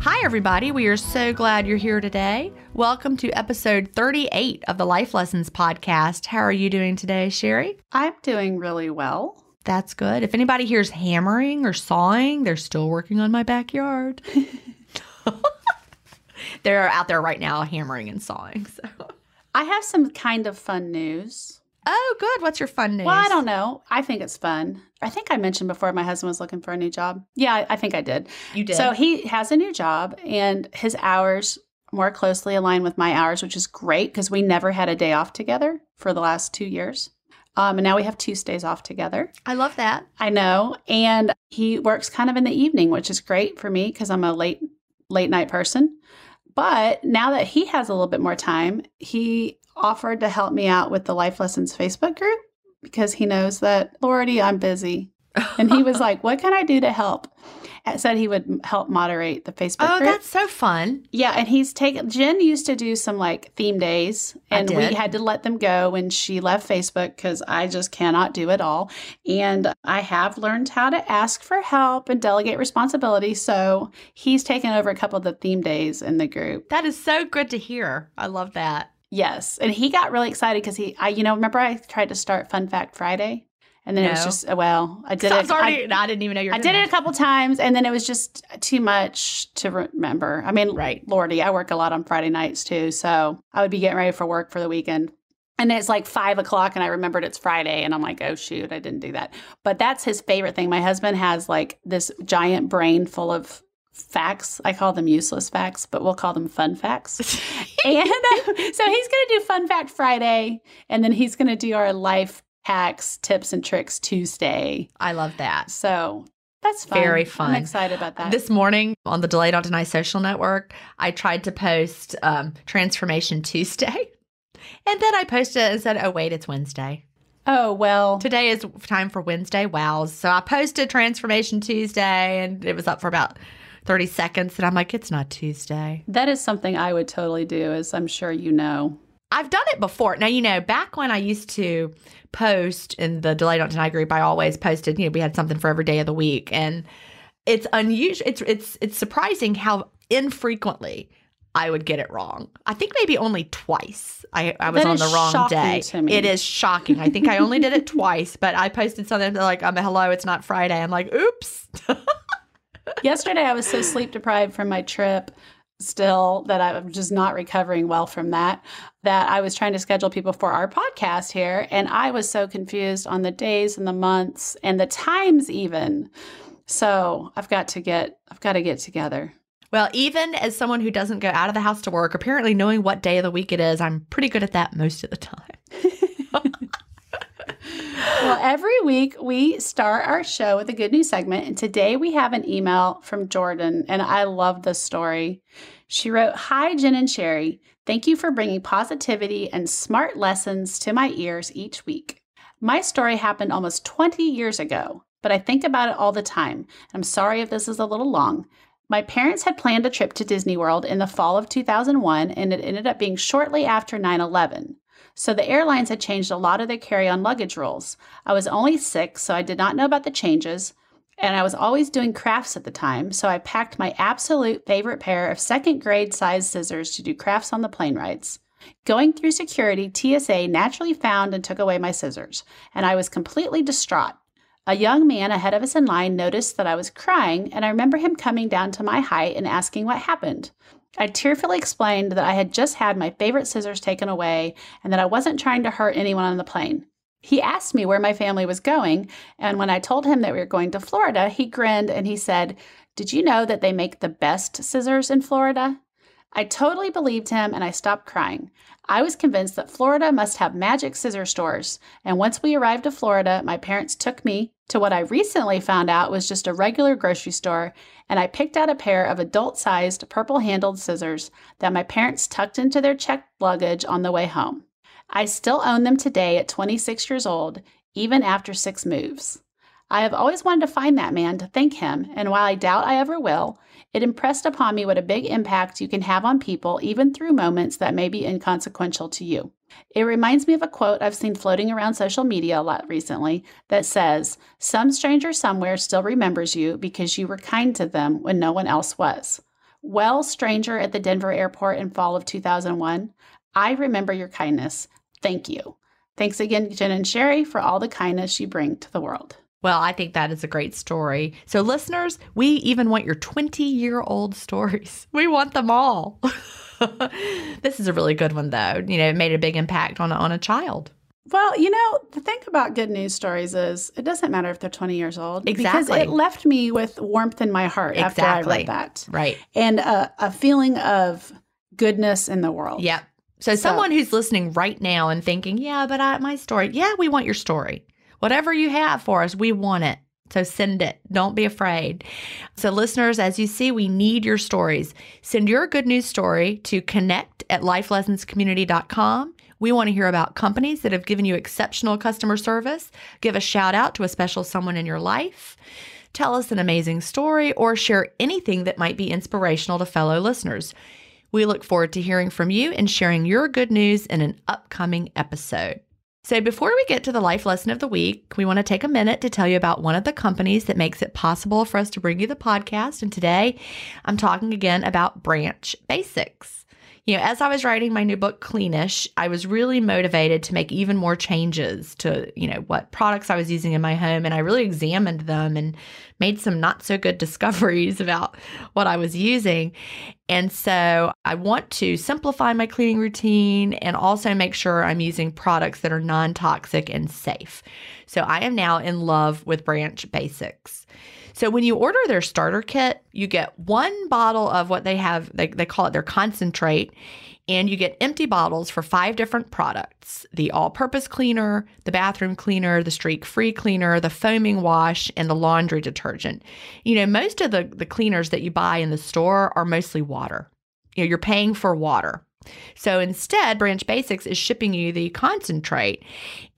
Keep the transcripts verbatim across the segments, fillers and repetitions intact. Hi, everybody. We are so glad you're here today. Welcome to episode thirty-eight of the Life Lessons Podcast. How are you doing today, Sherry? I'm doing really well. That's good. If anybody hears hammering or sawing, they're still working on my backyard. They're out there right now hammering and sawing. So I have some kind of fun news. Oh, good. What's your fun news? Well, I don't know. I think it's fun. I think I mentioned before my husband was looking for a new job. Yeah, I, I think I did. You did. So he has a new job, and his hours more closely align with my hours, which is great because we never had a day off together for the last two years. Um, and now we have Tuesdays off together. I love that. I know. And he works kind of in the evening, which is great for me because I'm a late late night person. But now that he has a little bit more time, he offered to help me out with the Life Lessons Facebook group because he knows that, Lordy, I'm busy. And he was like, what can I do to help? And said he would help moderate the Facebook oh, group. Oh, that's so fun. Yeah. And he's taken, Jen used to do some like theme days, and we had to let them go when she left Facebook because I just cannot do it all. And I have learned how to ask for help and delegate responsibility. So he's taken over a couple of the theme days in the group. That is so good to hear. I love that. Yes. And he got really excited because he, I, you know, remember I tried to start Fun Fact Friday? And then no. It was just, well, I did so it. I'm already, I, I didn't even know you were I doing did it a couple times, and then it was just too much to remember. I mean, right. Lordy, I work a lot on Friday nights too, so I would be getting ready for work for the weekend. And it's like five o'clock, and I remembered it's Friday, and I'm like, oh, shoot, I didn't do that. But that's his favorite thing. My husband has like this giant brain full of facts. I call them useless facts, but we'll call them fun facts. and uh, so he's going to do Fun Fact Friday, and then he's going to do our life hacks, tips, and tricks Tuesday. I love that. So that's fun. Very fun. I'm excited about that. This morning on the Delay Not Deny social network, I tried to post um, Transformation Tuesday. And then I posted it and said, oh, wait, it's Wednesday. Oh, well. Today is time for Wednesday wows. So I posted Transformation Tuesday, and it was up for about thirty seconds. And I'm like, it's not Tuesday. That is something I would totally do, as I'm sure you know. I've done it before. Now, you know, back when I used to post in the Delay Not Deny group, I always posted, you know, we had something for every day of the week. And it's unusual. It's it's it's surprising how infrequently I would get it wrong. I think maybe only twice I, I was on the wrong day. To me. It is shocking. I think I only did it twice, but I posted something like, um, hello, it's not Friday. I'm like, oops. Yesterday, I was so sleep deprived from my trip. Still that I'm just not recovering well from that, that I was trying to schedule people for our podcast here. And I was so confused on the days and the months and the times even. So I've got to get, I've got to get together. Well, even as someone who doesn't go out of the house to work, apparently knowing what day of the week it is, I'm pretty good at that most of the time. Well, every week we start our show with a good news segment, and today we have an email from Jordan, and I love this story. She wrote, Hi, Jen and Sherry. Thank you for bringing positivity and smart lessons to my ears each week. My story happened almost twenty years ago, but I think about it all the time. I'm sorry if this is a little long. My parents had planned a trip to Disney World in the fall of two thousand one, and it ended up being shortly after nine eleven. So the airlines had changed a lot of their carry-on luggage rules. I was only six, so I did not know about the changes, and I was always doing crafts at the time, so I packed my absolute favorite pair of second grade size scissors to do crafts on the plane rides. Going through security, T S A naturally found and took away my scissors, and I was completely distraught. A young man ahead of us in line noticed that I was crying, and I remember him coming down to my height and asking what happened. I tearfully explained that I had just had my favorite scissors taken away and that I wasn't trying to hurt anyone on the plane. He asked me where my family was going, and when I told him that we were going to Florida, he grinned and he said, "Did you know that they make the best scissors in Florida?" I totally believed him and I stopped crying. I was convinced that Florida must have magic scissor stores, and once we arrived to Florida, my parents took me to what I recently found out was just a regular grocery store, and I picked out a pair of adult-sized purple-handled scissors that my parents tucked into their checked luggage on the way home. I still own them today at twenty-six years old, even after six moves. I have always wanted to find that man to thank him, and while I doubt I ever will, it impressed upon me what a big impact you can have on people even through moments that may be inconsequential to you. It reminds me of a quote I've seen floating around social media a lot recently that says, "Some stranger somewhere still remembers you because you were kind to them when no one else was." Well, stranger at the Denver airport in fall of two thousand one, I remember your kindness. Thank you. Thanks again, Jen and Sherry, for all the kindness you bring to the world. Well, I think that is a great story. So listeners, we even want your twenty-year-old stories. We want them all. This is a really good one, though. You know, it made a big impact on, on a child. Well, you know, the thing about good news stories is it doesn't matter if they're twenty years old. Exactly. Because it left me with warmth in my heart exactly. after I read that. Right. And a, a feeling of goodness in the world. Yep. So, so someone who's listening right now and thinking, yeah, but I, my story. Yeah, we want your story. Whatever you have for us, we want it. So send it. Don't be afraid. So listeners, as you see, we need your stories. Send your good news story to connect at lifelessonscommunity dot com. We want to hear about companies that have given you exceptional customer service. Give a shout out to a special someone in your life. Tell us an amazing story or share anything that might be inspirational to fellow listeners. We look forward to hearing from you and sharing your good news in an upcoming episode. So before we get to the life lesson of the week, we want to take a minute to tell you about one of the companies that makes it possible for us to bring you the podcast. And today I'm talking again about Branch Basics. You know, as I was writing my new book, Cleanish, I was really motivated to make even more changes to, you know, what products I was using in my home. And I really examined them and made some not so good discoveries about what I was using. And so I want to simplify my cleaning routine and also make sure I'm using products that are non-toxic and safe. So I am now in love with Branch Basics. So when you order their starter kit, you get one bottle of what they have, they, they call it their concentrate, and you get empty bottles for five different products, the all-purpose cleaner, the bathroom cleaner, the streak-free cleaner, the foaming wash, and the laundry detergent. You know, most of the, the cleaners that you buy in the store are mostly water. You know, you're paying for water. So instead, Branch Basics is shipping you the concentrate.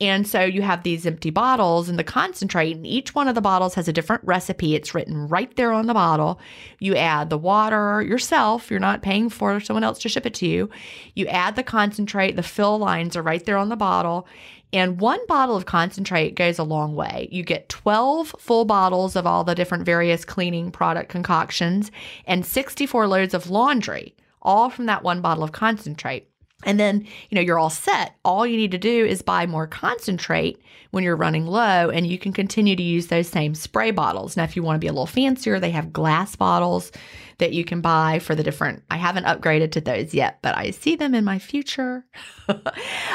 And so you have these empty bottles and the concentrate, and each one of the bottles has a different recipe. It's written right there on the bottle. You add the water yourself. You're not paying for someone else to ship it to you. You add the concentrate. The fill lines are right there on the bottle. And one bottle of concentrate goes a long way. You get twelve full bottles of all the different various cleaning product concoctions and sixty-four loads of laundry, all from that one bottle of concentrate. And then, you know, you're all set. All you need to do is buy more concentrate when you're running low, and you can continue to use those same spray bottles. Now, if you want to be a little fancier, they have glass bottles that you can buy for the different, I haven't upgraded to those yet, but I see them in my future.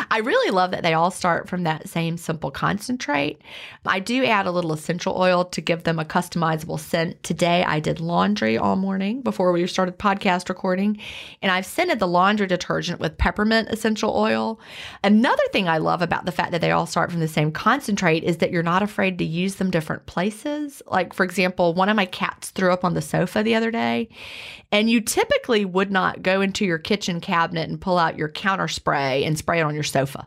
I really love that they all start from that same simple concentrate. I do add a little essential oil to give them a customizable scent. Today, I did laundry all morning before we started podcast recording, and I've scented the laundry detergent with peppermint essential oil. Another thing I love about the fact that they all start from the same concentrate is that you're not afraid to use them different places. Like, for example, one of my cats threw up on the sofa the other day. And you typically would not go into your kitchen cabinet and pull out your counter spray and spray it on your sofa.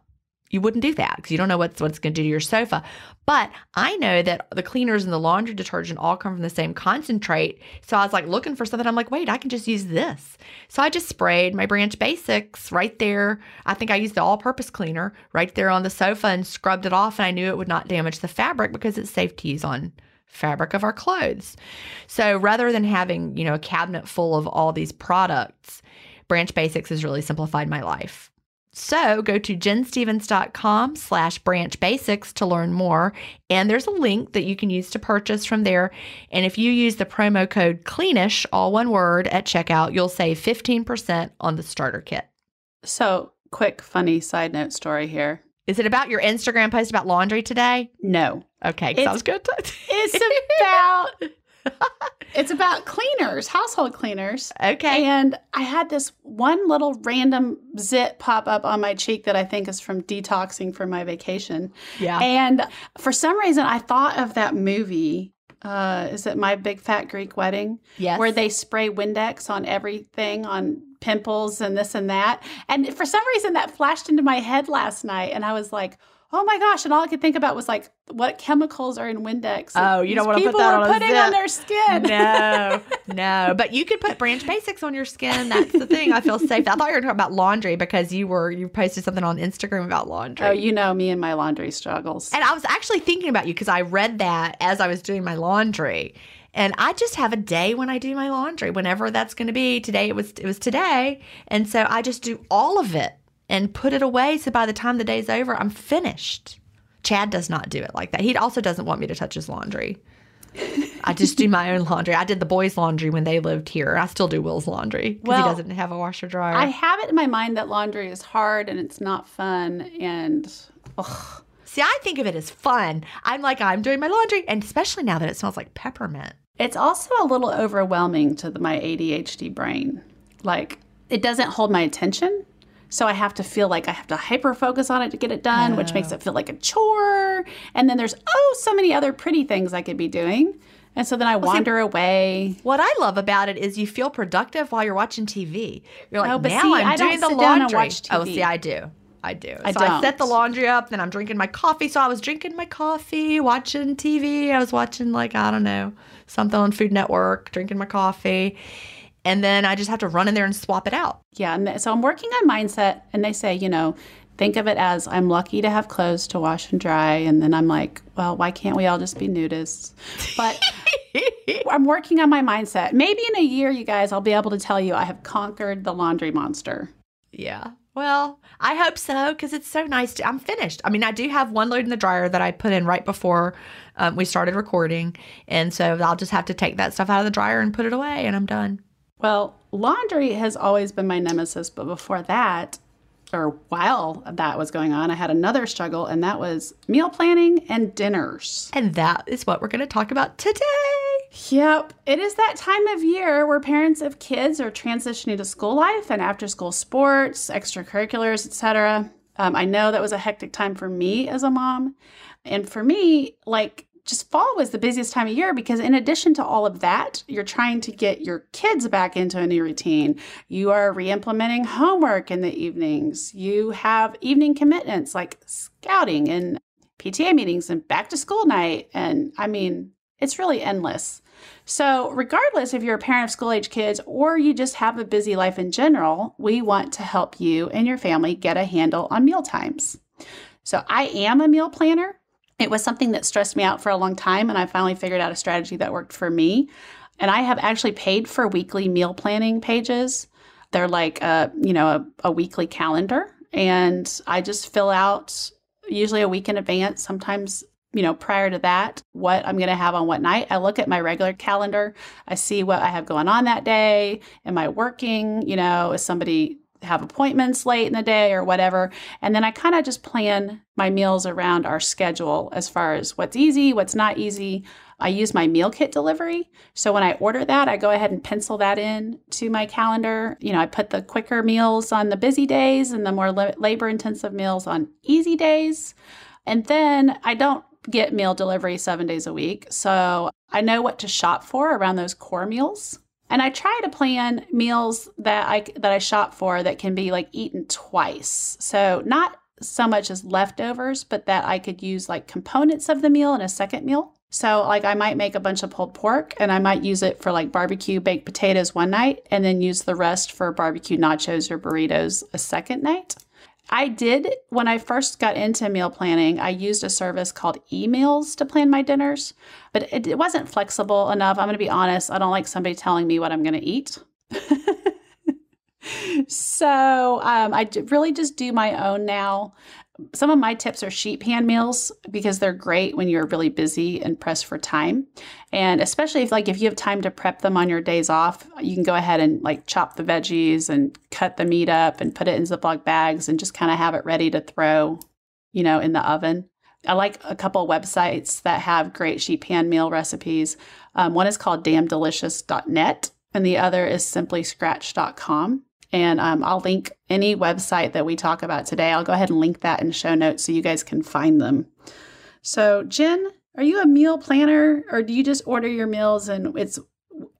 You wouldn't do that because you don't know what's, what's going to do to your sofa. But I know that the cleaners and the laundry detergent all come from the same concentrate. So I was like looking for something. I'm like, wait, I can just use this. So I just sprayed my Branch Basics right there. I think I used the all-purpose cleaner right there on the sofa and scrubbed it off. And I knew it would not damage the fabric because it's safe to use on fabric of our clothes. So rather than having, you know, a cabinet full of all these products, Branch Basics has really simplified my life. So go to jenstevens.com slash branch basics to learn more. And there's a link that you can use to purchase from there. And if you use the promo code Cleanish, all one word, at checkout, you'll save fifteen percent on the starter kit. So quick, funny side note story here. Is it about your Instagram post about laundry today? No. Okay, sounds good. It's about... It's about cleaners, household cleaners. Okay. And I had this one little random zit pop up on my cheek that I think is from detoxing from my vacation. Yeah. And for some reason, I thought of that movie. Uh, is it My Big Fat Greek Wedding? Yes. Where they spray Windex on everything, on pimples and this and that. And for some reason, that flashed into my head last night. And I was like, oh my gosh, and all I could think about was like, what chemicals are in Windex? Oh, you don't want to put that on a zip. People are putting on their skin. No, no. But you could put Branch Basics on your skin. That's the thing. I feel safe. I thought you were talking about laundry because you were you posted something on Instagram about laundry. Oh, you know me and my laundry struggles. And I was actually thinking about you because I read that as I was doing my laundry. And I just have a day when I do my laundry, whenever that's going to be. Today it was it was today. And so I just do all of it and put it away, so by the time the day's over, I'm finished. Chad does not do it like that. He also doesn't want me to touch his laundry. I just do my own laundry. I did the boys' laundry when they lived here. I still do Will's laundry because well, he doesn't have a washer-dryer. I have it in my mind that laundry is hard and it's not fun and ugh. See, I think of it as fun. I'm like, I'm doing my laundry, and especially now that it smells like peppermint. It's also a little overwhelming to the, my A D H D brain. Like, it doesn't hold my attention. So I have to feel like I have to hyper-focus on it to get it done, oh. which makes it feel like a chore. And then there's, oh, so many other pretty things I could be doing. And so then I well, wander see, away. What I love about it is you feel productive while you're watching T V. You're like, oh, but now see, I'm I doing the laundry. Oh, see, I do. I do. I so don't. I set the laundry up, then I'm drinking my coffee. So I was drinking my coffee, watching T V. I was watching, like, I don't know, something on Food Network, drinking my coffee. And then I just have to run in there and swap it out. Yeah. And so I'm working on mindset. And they say, you know, think of it as I'm lucky to have clothes to wash and dry. And then I'm like, well, why can't we all just be nudists? But I'm working on my mindset. Maybe in a year, you guys, I'll be able to tell you I have conquered the laundry monster. Yeah. Well, I hope so, because it's so nice. To, I'm finished. I mean, I do have one load in the dryer that I put in right before um, we started recording. And so I'll just have to take that stuff out of the dryer and put it away. And I'm done. Well, laundry has always been my nemesis, but before that, or while that was going on, I had another struggle, and that was meal planning and dinners. And that is what we're going to talk about today. Yep. It is that time of year where parents of kids are transitioning to school life and after-school sports, extracurriculars, et cetera. Um, I know that was a hectic time for me as a mom. And for me, like... just fall was the busiest time of year because in addition to all of that, you're trying to get your kids back into a new routine. You are re-implementing homework in the evenings. You have evening commitments like scouting and P T A meetings and back to school night. And I mean, it's really endless. So regardless if you're a parent of school-age kids or you just have a busy life in general, we want to help you and your family get a handle on meal times. So I am a meal planner. It was something that stressed me out for a long time, and I finally figured out a strategy that worked for me. And I have actually paid for weekly meal planning pages. They're like, a, you know, a, a weekly calendar. And I just fill out usually a week in advance, sometimes, you know, prior to that, what I'm going to have on what night. I look at my regular calendar. I see what I have going on that day. Am I working? You know, is somebody... have appointments late in the day or whatever. And then I kind of just plan my meals around our schedule as far as what's easy, what's not easy. I use my meal kit delivery. So when I order that, I go ahead and pencil that in to my calendar. You know, I put the quicker meals on the busy days and the more la- labor intensive meals on easy days. And then I don't get meal delivery seven days a week. So I know what to shop for around those core meals. And I try to plan meals that I that I shop for that can be like eaten twice. So not so much as leftovers, but that I could use like components of the meal in a second meal. So like I might make a bunch of pulled pork and I might use it for like barbecue baked potatoes one night and then use the rest for barbecue nachos or burritos a second night. I did, when I first got into meal planning, I used a service called eMeals to plan my dinners, but it, it wasn't flexible enough. I'm going to be honest. I don't like somebody telling me what I'm going to eat. So um, I really just do my own now. Some of my tips are sheet pan meals because they're great when you're really busy and pressed for time. And especially if like if you have time to prep them on your days off, you can go ahead and like chop the veggies and cut the meat up and put it in Ziploc bags and just kind of have it ready to throw, you know, in the oven. I like a couple of websites that have great sheet pan meal recipes. Um, one is called damn delicious dot net and the other is simply scratch dot com. And um, I'll link any website that we talk about today. I'll go ahead and link that in show notes so you guys can find them. So Jen, are you a meal planner or do you just order your meals and it's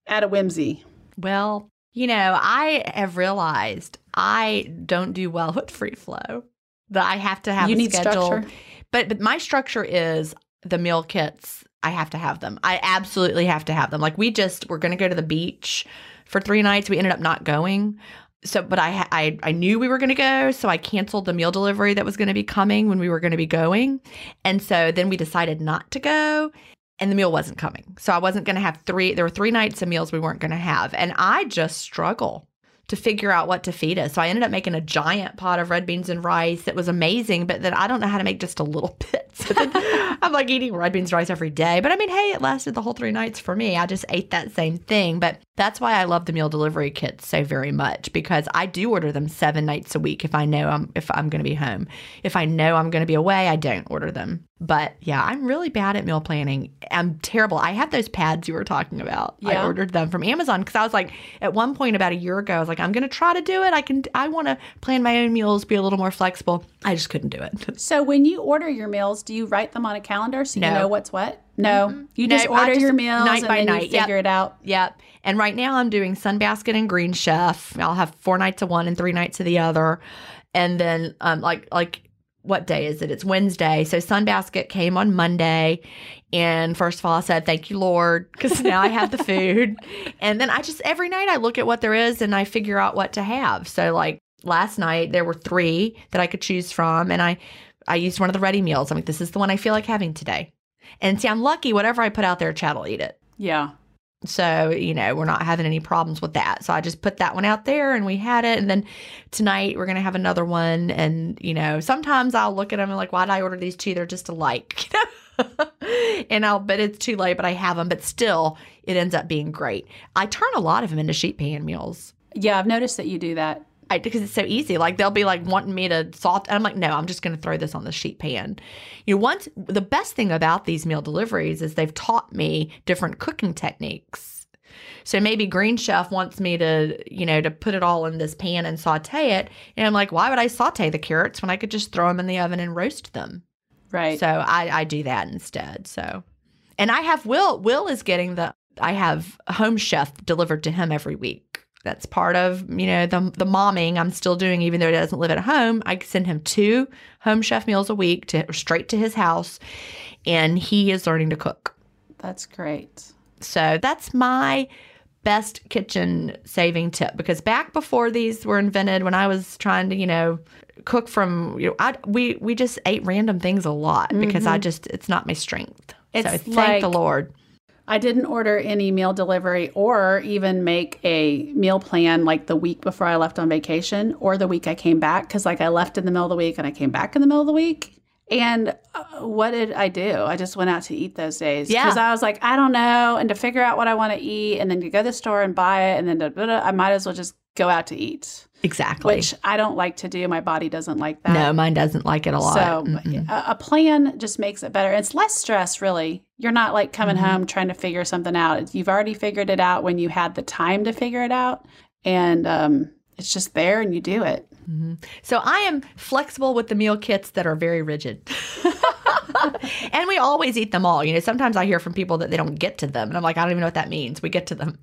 at a whimsy? Well, you know, I have realized I don't do well with free flow. That I have to have you a need schedule. Structure. But but my structure is the meal kits. I have to have them. I absolutely have to have them. Like we just were going to go to the beach for three nights. We ended up not going. So, but I I, I knew we were going to go, so I canceled the meal delivery that was going to be coming when we were going to be going. And so then we decided not to go, and the meal wasn't coming. So I wasn't going to have three. There were three nights of meals we weren't going to have, and I just struggle to figure out what to feed us. So I ended up making a giant pot of red beans and rice that was amazing, but then I don't know how to make just a little bit. So then I'm like eating red beans and rice every day. But I mean, hey, it lasted the whole three nights for me. I just ate that same thing. But that's why I love the meal delivery kits so very much, because I do order them seven nights a week if I know I'm if I'm going to be home. If I know I'm going to be away, I don't order them. But yeah, I'm really bad at meal planning. I'm terrible. I have those pads you were talking about. Yeah. I ordered them from Amazon because I was like, at one point about a year ago, I was like, I'm going to try to do it. I can. I want to plan my own meals, be a little more flexible. I just couldn't do it. So when you order your meals, do you write them on a calendar so no. you know what's what? No. Mm-hmm. You just no, order just your meals night and by then night. You figure yep. it out. Yep. And right now I'm doing Sunbasket and Green Chef. I'll have four nights of one and three nights of the other. And then um, like like. What day is it? It's Wednesday. So Sunbasket came on Monday. And first of all, I said, thank you, Lord, because now I have the food. And then I just, every night I look at what there is and I figure out what to have. So like last night, there were three that I could choose from. And I, I used one of the ready meals. I'm like, this is the one I feel like having today. And see, I'm lucky. Whatever I put out there, Chad will eat it. Yeah. So, you know, we're not having any problems with that. So I just put that one out there and we had it. And then tonight we're going to have another one. And, you know, sometimes I'll look at them and like, why did I order these two? They're just alike. You know? And I'll, but it's too late, but I have them. But still, it ends up being great. I turn a lot of them into sheet pan meals. Yeah, I've noticed that you do that. I, because it's so easy. Like they'll be like wanting me to soft. And I'm like, no, I'm just going to throw this on the sheet pan. You know, once the best thing about these meal deliveries is they've taught me different cooking techniques. So maybe Green Chef wants me to, you know, to put it all in this pan and saute it. And I'm like, why would I saute the carrots when I could just throw them in the oven and roast them? Right. So I, I do that instead. So, and I have Will, Will is getting the, I have Home Chef delivered to him every week. That's part of, you know, the the momming I'm still doing, even though he doesn't live at home. I send him two Home Chef meals a week to straight to his house, and he is learning to cook. That's great. So that's my best kitchen saving tip, because back before these were invented, when I was trying to, you know, cook from, you know, I, we, we just ate random things a lot mm-hmm. because I just, it's not my strength. It's so thank like- the Lord. I didn't order any meal delivery or even make a meal plan like the week before I left on vacation or the week I came back, because like I left in the middle of the week and I came back in the middle of the week. And uh, what did I do? I just went out to eat those days. Yeah. Because I was like, I don't know. And to figure out what I want to eat and then to go to the store and buy it and then da, da, da, I might as well just go out to eat. Exactly. Which I don't like to do. My body doesn't like that. No, mine doesn't like it a lot. So a, a plan just makes it better. It's less stress, really. You're not like coming mm-hmm. home trying to figure something out. You've already figured it out when you had the time to figure it out. And um, it's just there and you do it. Mm-hmm. So I am flexible with the meal kits that are very rigid. And we always eat them all. You know, sometimes I hear from people that they don't get to them. And I'm like, I don't even know what that means. We get to them.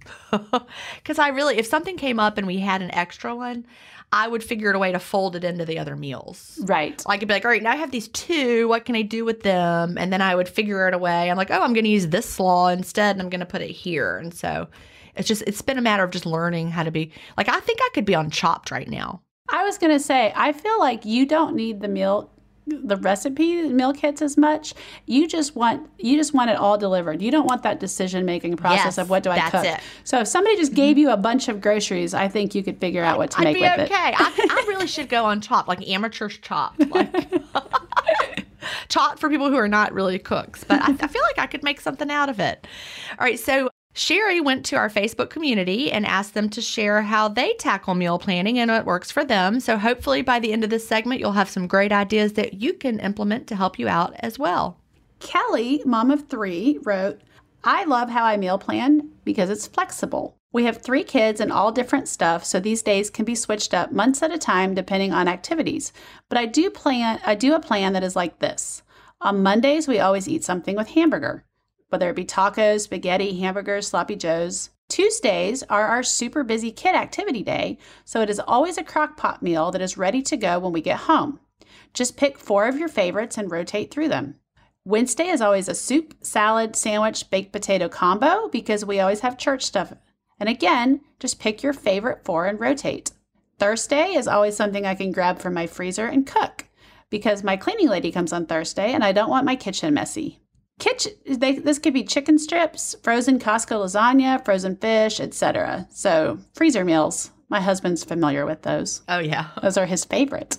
Because I really, if something came up and we had an extra one, I would figure out a way to fold it into the other meals. Right. Like, I'd be like, all right, now I have these two. What can I do with them? And then I would figure out a way. I'm like, oh, I'm going to use this slaw instead. And I'm going to put it here. And so it's just, it's been a matter of just learning how to be, like, I think I could be on Chopped right now. I was going to say, I feel like you don't need the meal the recipe meal kits as much. You just want you just want it all delivered. You don't want that decision-making process yes, of what do I that's cook. It. So if somebody just gave you a bunch of groceries, I think you could figure out what to I'd make with okay. it. I'd be okay. I really should go on Chopped, like amateur Chopped. Like. Chopped for people who are not really cooks. But I, I feel like I could make something out of it. All right, so Sherry went to our Facebook community and asked them to share how they tackle meal planning and what works for them. So hopefully by the end of this segment, you'll have some great ideas that you can implement to help you out as well. Kelly, mom of three, wrote, I love how I meal plan because it's flexible. We have three kids and all different stuff, so these days can be switched up months at a time depending on activities. But I do plan, I do a plan that is like this. On Mondays, we always eat something with hamburger, whether it be tacos, spaghetti, hamburgers, sloppy joes. Tuesdays are our super busy kid activity day, so it is always a crock pot meal that is ready to go when we get home. Just pick four of your favorites and rotate through them. Wednesday is always a soup, salad, sandwich, baked potato combo because we always have church stuff. And again, just pick your favorite four and rotate. Thursday is always something I can grab from my freezer and cook because my cleaning lady comes on Thursday and I don't want my kitchen messy. Kitchen, they, this could be chicken strips, frozen Costco lasagna, frozen fish, et cetera. So freezer meals. My husband's familiar with those. Oh, yeah. Those are his favorite.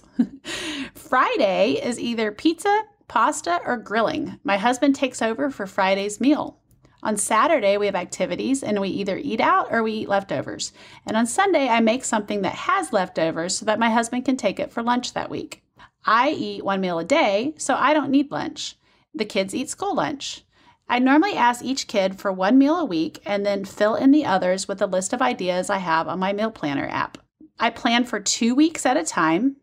Friday is either pizza, pasta, or grilling. My husband takes over for Friday's meal. On Saturday, we have activities, and we either eat out or we eat leftovers. And on Sunday, I make something that has leftovers so that my husband can take it for lunch that week. I eat one meal a day, so I don't need lunch. The kids eat school lunch. I normally ask each kid for one meal a week and then fill in the others with a list of ideas I have on my meal planner app. I plan for two weeks at a time.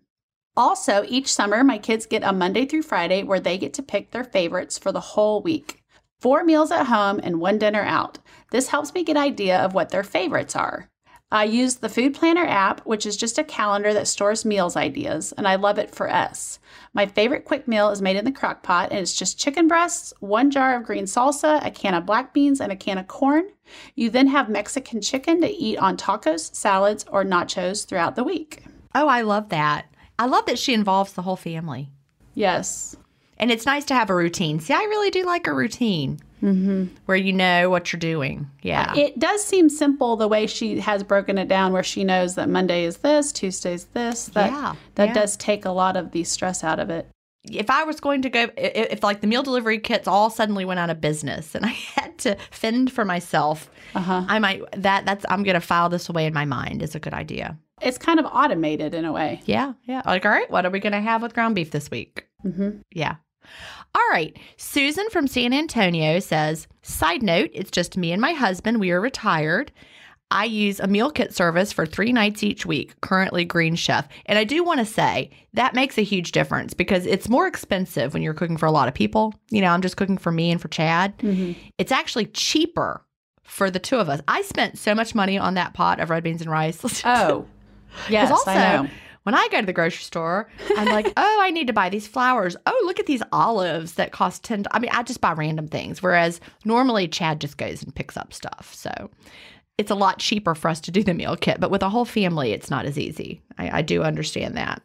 Also, each summer, my kids get a Monday through Friday where they get to pick their favorites for the whole week. Four meals at home and one dinner out. This helps me get an idea of what their favorites are. I use the Food Planner app, which is just a calendar that stores meals ideas, and I love it for us. My favorite quick meal is made in the crock pot, and it's just chicken breasts, one jar of green salsa, a can of black beans, and a can of corn. You then have Mexican chicken to eat on tacos, salads, or nachos throughout the week. Oh, I love that. I love that she involves the whole family. Yes. And it's nice to have a routine. See, I really do like a routine mm-hmm. where you know what you're doing. Yeah. It does seem simple the way she has broken it down where she knows that Monday is this, Tuesday is this. That, yeah. That yeah. does take a lot of the stress out of it. If I was going to go, if, if like the meal delivery kits all suddenly went out of business and I had to fend for myself, uh-huh. I might, that that's, I'm going to file this away in my mind is a good idea. It's kind of automated in a way. Yeah. Yeah. Like, all right, what are we going to have with ground beef this week? Mm-hmm. Yeah. All right. Susan from San Antonio says, side note, it's just me and my husband. We are retired. I use a meal kit service for three nights each week, currently Green Chef. And I do want to say that makes a huge difference because it's more expensive when you're cooking for a lot of people. You know, I'm just cooking for me and for Chad. Mm-hmm. It's actually cheaper for the two of us. I spent so much money on that pot of red beans and rice. Oh, yes, also, I know. When I go to the grocery store, I'm like, oh, I need to buy these flowers. Oh, look at these olives that cost ten dollars. I mean, I just buy random things, whereas normally Chad just goes and picks up stuff. So it's a lot cheaper for us to do the meal kit. But with a whole family, it's not as easy. I, I do understand that.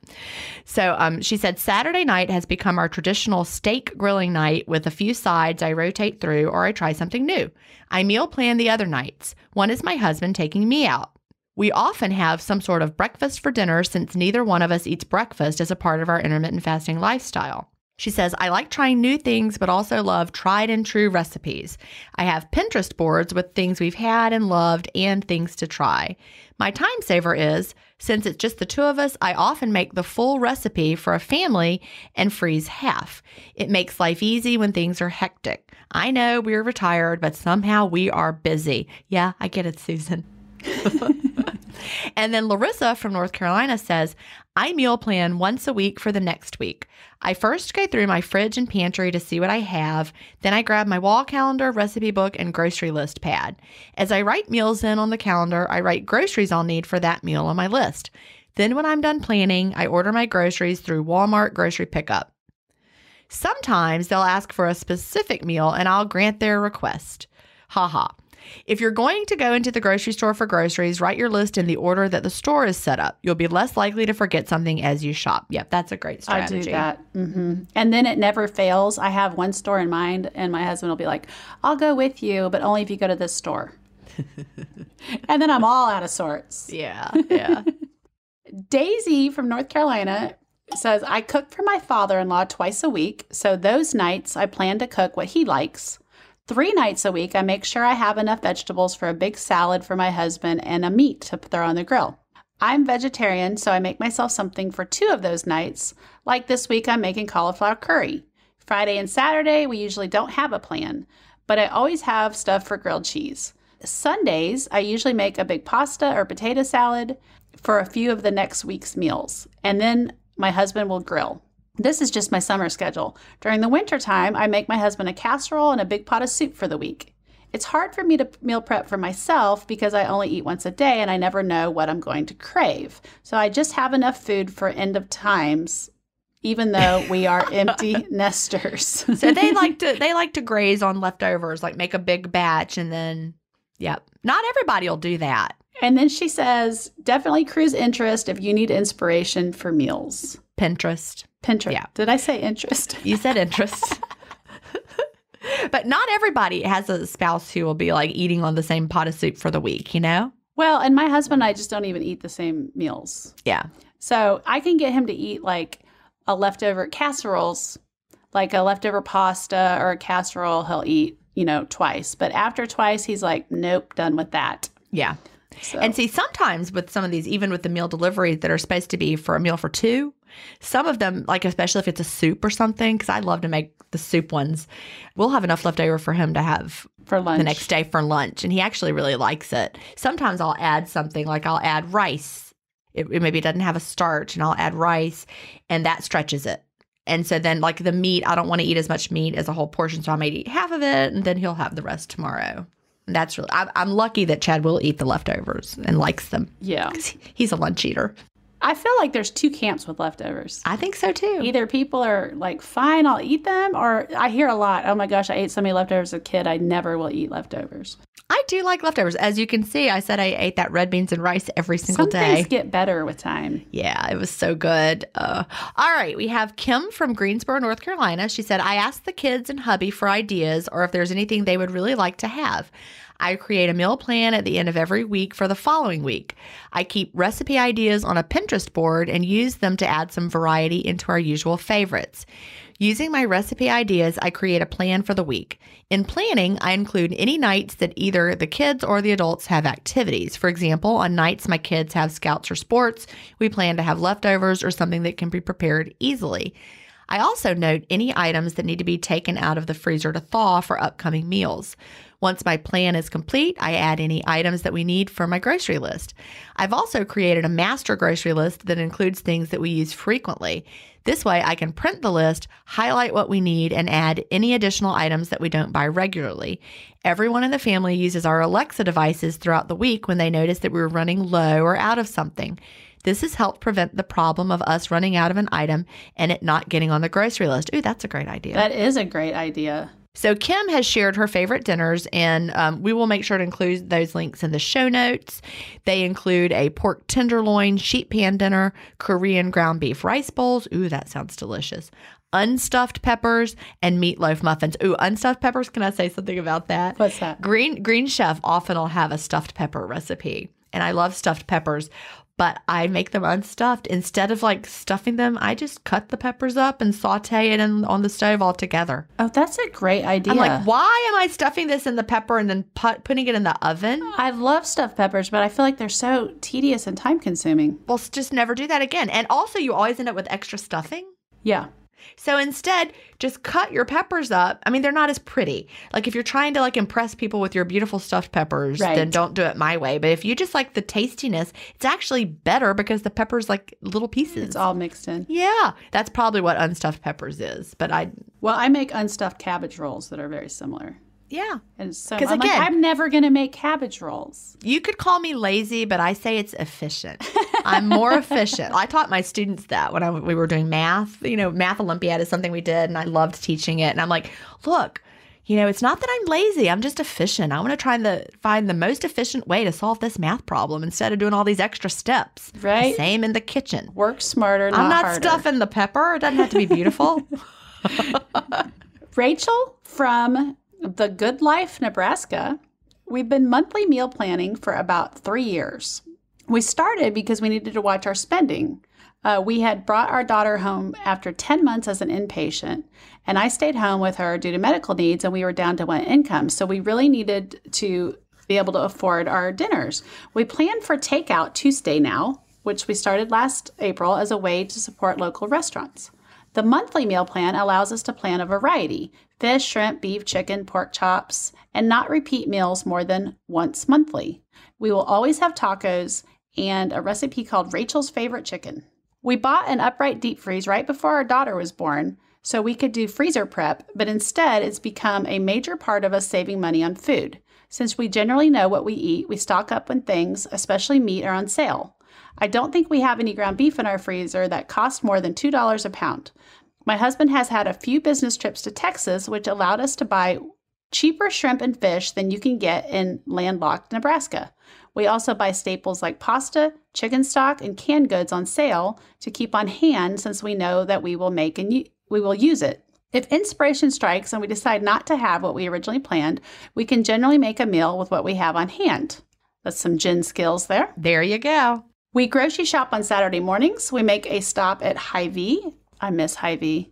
So um, she said Saturday night has become our traditional steak grilling night with a few sides I rotate through or I try something new. I meal plan the other nights. One is my husband taking me out. We often have some sort of breakfast for dinner since neither one of us eats breakfast as a part of our intermittent fasting lifestyle. She says, I like trying new things, but also love tried and true recipes. I have Pinterest boards with things we've had and loved and things to try. My time saver is, since it's just the two of us, I often make the full recipe for a family and freeze half. It makes life easy when things are hectic. I know we're retired, but somehow we are busy. Yeah, I get it, Susan. And then Larissa from North Carolina says, I meal plan once a week for the next week. I first go through my fridge and pantry to see what I have. Then I grab my wall calendar, recipe book, and grocery list pad. As I write meals in on the calendar, I write groceries I'll need for that meal on my list. Then when I'm done planning, I order my groceries through Walmart grocery pickup. Sometimes they'll ask for a specific meal and I'll grant their request. Ha ha. If you're going to go into the grocery store for groceries, write your list in the order that the store is set up. You'll be less likely to forget something as you shop. Yep, that's a great strategy. I do that. Mm-hmm. And then it never fails. I have one store in mind, and my husband will be like, I'll go with you, but only if you go to this store. And then I'm all out of sorts. Yeah, yeah. Daisy from North Carolina says, I cook for my father-in-law twice a week, so those nights I plan to cook what he likes. Three nights a week, I make sure I have enough vegetables for a big salad for my husband and a meat to throw on the grill. I'm vegetarian, so I make myself something for two of those nights. Like this week, I'm making cauliflower curry. Friday and Saturday, we usually don't have a plan, but I always have stuff for grilled cheese. Sundays, I usually make a big pasta or potato salad for a few of the next week's meals, and then my husband will grill. This is just my summer schedule. During the wintertime, I make my husband a casserole and a big pot of soup for the week. It's hard for me to meal prep for myself because I only eat once a day and I never know what I'm going to crave. So I just have enough food for end of times, even though we are empty nesters. So they like to they like to graze on leftovers, like make a big batch and then, yep. Not everybody will do that. And then she says, definitely cruise Pinterest if you need inspiration for meals. Pinterest. Pinterest. Yeah. Did I say interest? You said interest. But not everybody has a spouse who will be like eating on the same pot of soup for the week, you know? Well, and my husband and I just don't even eat the same meals. Yeah. So I can get him to eat like a leftover casseroles, like a leftover pasta or a casserole he'll eat, you know, twice. But after twice, he's like, nope, done with that. Yeah. So. And see, sometimes with some of these, even with the meal deliveries that are supposed to be for a meal for two, some of them, like especially if it's a soup or something, because I love to make the soup ones, we'll have enough left over for him to have for lunch the next day for lunch. And he actually really likes it. Sometimes I'll add something, like I'll add rice. It, it maybe doesn't have a starch, and I'll add rice, and that stretches it. And so then like the meat, I don't want to eat as much meat as a whole portion, so I may eat half of it, and then he'll have the rest tomorrow. That's really, I, I'm lucky that Chad will eat the leftovers and likes them. Yeah. He's a lunch eater. I feel like there's two camps with leftovers. I think so too. Either people are like, fine, I'll eat them, or I hear a lot, oh my gosh, I ate so many leftovers as a kid, I never will eat leftovers. I do like leftovers. As you can see, I said I ate that red beans and rice every single Some day. Some things get better with time. Yeah, it was so good. Uh, all right, we have Kim from Greensboro, North Carolina. She said, I asked the kids and hubby for ideas or if there's anything they would really like to have. I create a meal plan at the end of every week for the following week. I keep recipe ideas on a Pinterest board and use them to add some variety into our usual favorites. Using my recipe ideas, I create a plan for the week. In planning, I include any nights that either the kids or the adults have activities. For example, on nights my kids have scouts or sports, we plan to have leftovers or something that can be prepared easily. I also note any items that need to be taken out of the freezer to thaw for upcoming meals. Once my plan is complete, I add any items that we need for my grocery list. I've also created a master grocery list that includes things that we use frequently. This way, I can print the list, highlight what we need, and add any additional items that we don't buy regularly. Everyone in the family uses our Alexa devices throughout the week when they notice that we're running low or out of something. This has helped prevent the problem of us running out of an item and it not getting on the grocery list. Ooh, that's a great idea. That is a great idea. So Kim has shared her favorite dinners, and um, we will make sure to include those links in the show notes. They include a pork tenderloin sheet pan dinner, Korean ground beef rice bowls. Ooh, that sounds delicious. Unstuffed peppers and meatloaf muffins. Ooh, unstuffed peppers. Can I say something about that? What's that? Green, Green Chef often will have a stuffed pepper recipe, and I love stuffed peppers. But I make them unstuffed. Instead of like stuffing them, I just cut the peppers up and saute it in, on the stove all together. Oh, that's a great idea. I'm like, why am I stuffing this in the pepper and then put, putting it in the oven? I love stuffed peppers, but I feel like they're so tedious and time consuming. Well, just never do that again. And also you always end up with extra stuffing. Yeah. So instead, just cut your peppers up. I mean, they're not as pretty. Like if you're trying to like impress people with your beautiful stuffed peppers, right, then don't do it my way. But if you just like the tastiness, it's actually better because the pepper's like little pieces. It's all mixed in. Yeah. That's probably what unstuffed peppers is. But I Well, I make unstuffed cabbage rolls that are very similar. Yeah. And so I'm again, like, I'm never going to make cabbage rolls. You could call me lazy, but I say it's efficient. I'm more efficient. I taught my students that when I, we were doing math. You know, Math Olympiad is something we did, and I loved teaching it. And I'm like, look, You know, it's not that I'm lazy. I'm just efficient. I want to try to find the most efficient way to solve this math problem instead of doing all these extra steps. Right. Same in the kitchen. Work smarter, not I'm not harder. Stuffing the pepper. It doesn't have to be beautiful. Rachel from The Good Life, Nebraska. We've been monthly meal planning for about three years. We started because we needed to watch our spending. Uh, we had brought our daughter home after ten months as an inpatient, and I stayed home with her due to medical needs, and we were down to one income. So we really needed to be able to afford our dinners. We planned for Takeout Tuesday Now, which we started last April as a way to support local restaurants. The monthly meal plan allows us to plan a variety: fish, shrimp, beef, chicken, pork chops, and not repeat meals more than once monthly. We will always have tacos and a recipe called Rachel's Favorite Chicken. We bought an upright deep freeze right before our daughter was born so we could do freezer prep, but instead it's become a major part of us saving money on food. Since we generally know what we eat, we stock up when things, especially meat, are on sale. I don't think we have any ground beef in our freezer that costs more than two dollars a pound. My husband has had a few business trips to Texas, which allowed us to buy cheaper shrimp and fish than you can get in landlocked Nebraska. We also buy staples like pasta, chicken stock, and canned goods on sale to keep on hand since we know that we will make and u- we will use it. If inspiration strikes and we decide not to have what we originally planned, we can generally make a meal with what we have on hand. That's some Jen skills there. There you go. We grocery shop on Saturday mornings. We make a stop at Hy-Vee. I miss Hy-Vee.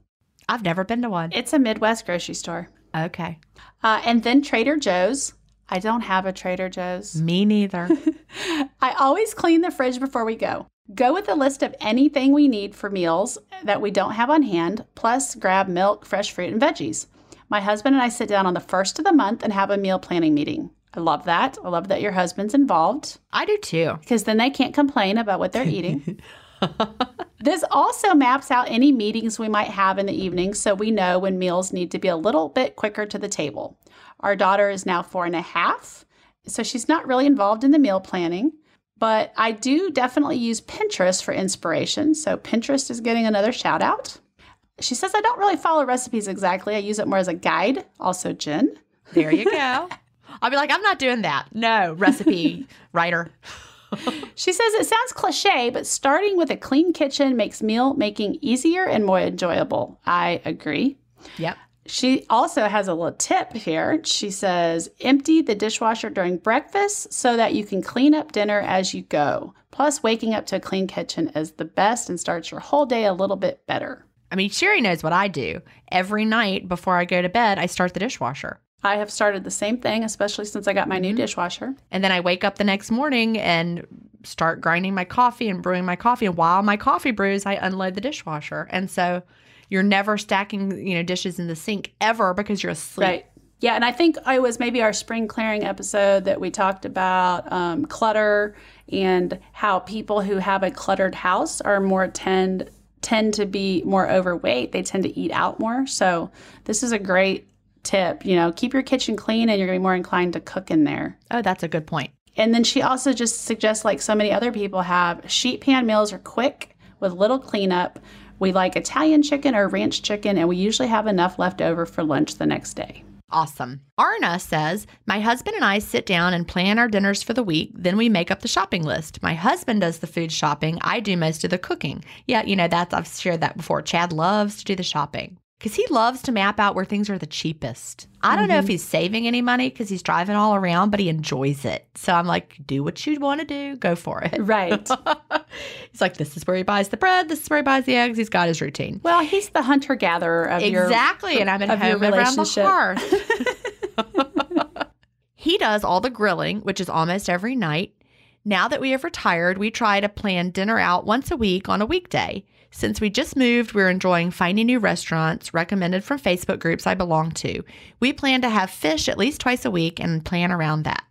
I've never been to one. It's a Midwest grocery store. Okay. Uh, and then Trader Joe's. I don't have a Trader Joe's. Me neither. I always clean the fridge before we go. Go with a list of anything we need for meals that we don't have on hand, plus grab milk, fresh fruit, and veggies. My husband and I sit down on the first of the month and have a meal planning meeting. I love that. I love that your husband's involved. I do too. Because then they can't complain about what they're eating. This also maps out any meetings we might have in the evening so we know when meals need to be a little bit quicker to the table. Our daughter is now four and a half, so she's not really involved in the meal planning, but I do definitely use Pinterest for inspiration. So Pinterest is getting another shout out. She says, I don't really follow recipes exactly. I use it more as a guide. Also, Jen. There you go. I'll be like, I'm not doing that. No, recipe writer. She says, it sounds cliche, but starting with a clean kitchen makes meal making easier and more enjoyable. I agree. Yep. She also has a little tip here. She says, empty the dishwasher during breakfast so that you can clean up dinner as you go. Plus, waking up to a clean kitchen is the best and starts your whole day a little bit better. I mean, Sherry knows what I do. Every night before I go to bed, I start the dishwasher. I have started the same thing, especially since I got my new dishwasher. And then I wake up the next morning and start grinding my coffee and brewing my coffee. And while my coffee brews, I unload the dishwasher. And so you're never stacking, you know, dishes in the sink ever because you're asleep. Right. Yeah. And I think it was maybe our spring clearing episode that we talked about um, clutter and how people who have a cluttered house are more tend tend to be more overweight. They tend to eat out more. So this is a great tip, you know, keep your kitchen clean and you're gonna be more inclined to cook in there. Oh, that's a good point. And then she also just suggests, like so many other people have, sheet pan meals are quick with little cleanup. We like Italian chicken or ranch chicken, and we usually have enough left over for lunch the next day. Awesome. Arna says, my husband and I sit down and plan our dinners for the week. Then we make up the shopping list. My husband does the food shopping. I do most of the cooking. Yeah, you know, that's, I've shared that before. Chad loves to do the shopping. Because he loves to map out where things are the cheapest. I don't mm-hmm. know if he's saving any money because he's driving all around, but he enjoys it. So I'm like, do what you want to do. Go for it. Right. He's like, this is where he buys the bread. This is where he buys the eggs. He's got his routine. Well, he's the hunter-gatherer of exactly. your Exactly. And I'm in home around the hearth. He does all the grilling, which is almost every night. Now that we have retired, we try to plan dinner out once a week on a weekday. Since we just moved, we're enjoying finding new restaurants recommended from Facebook groups I belong to. We plan to have fish at least twice a week and plan around that.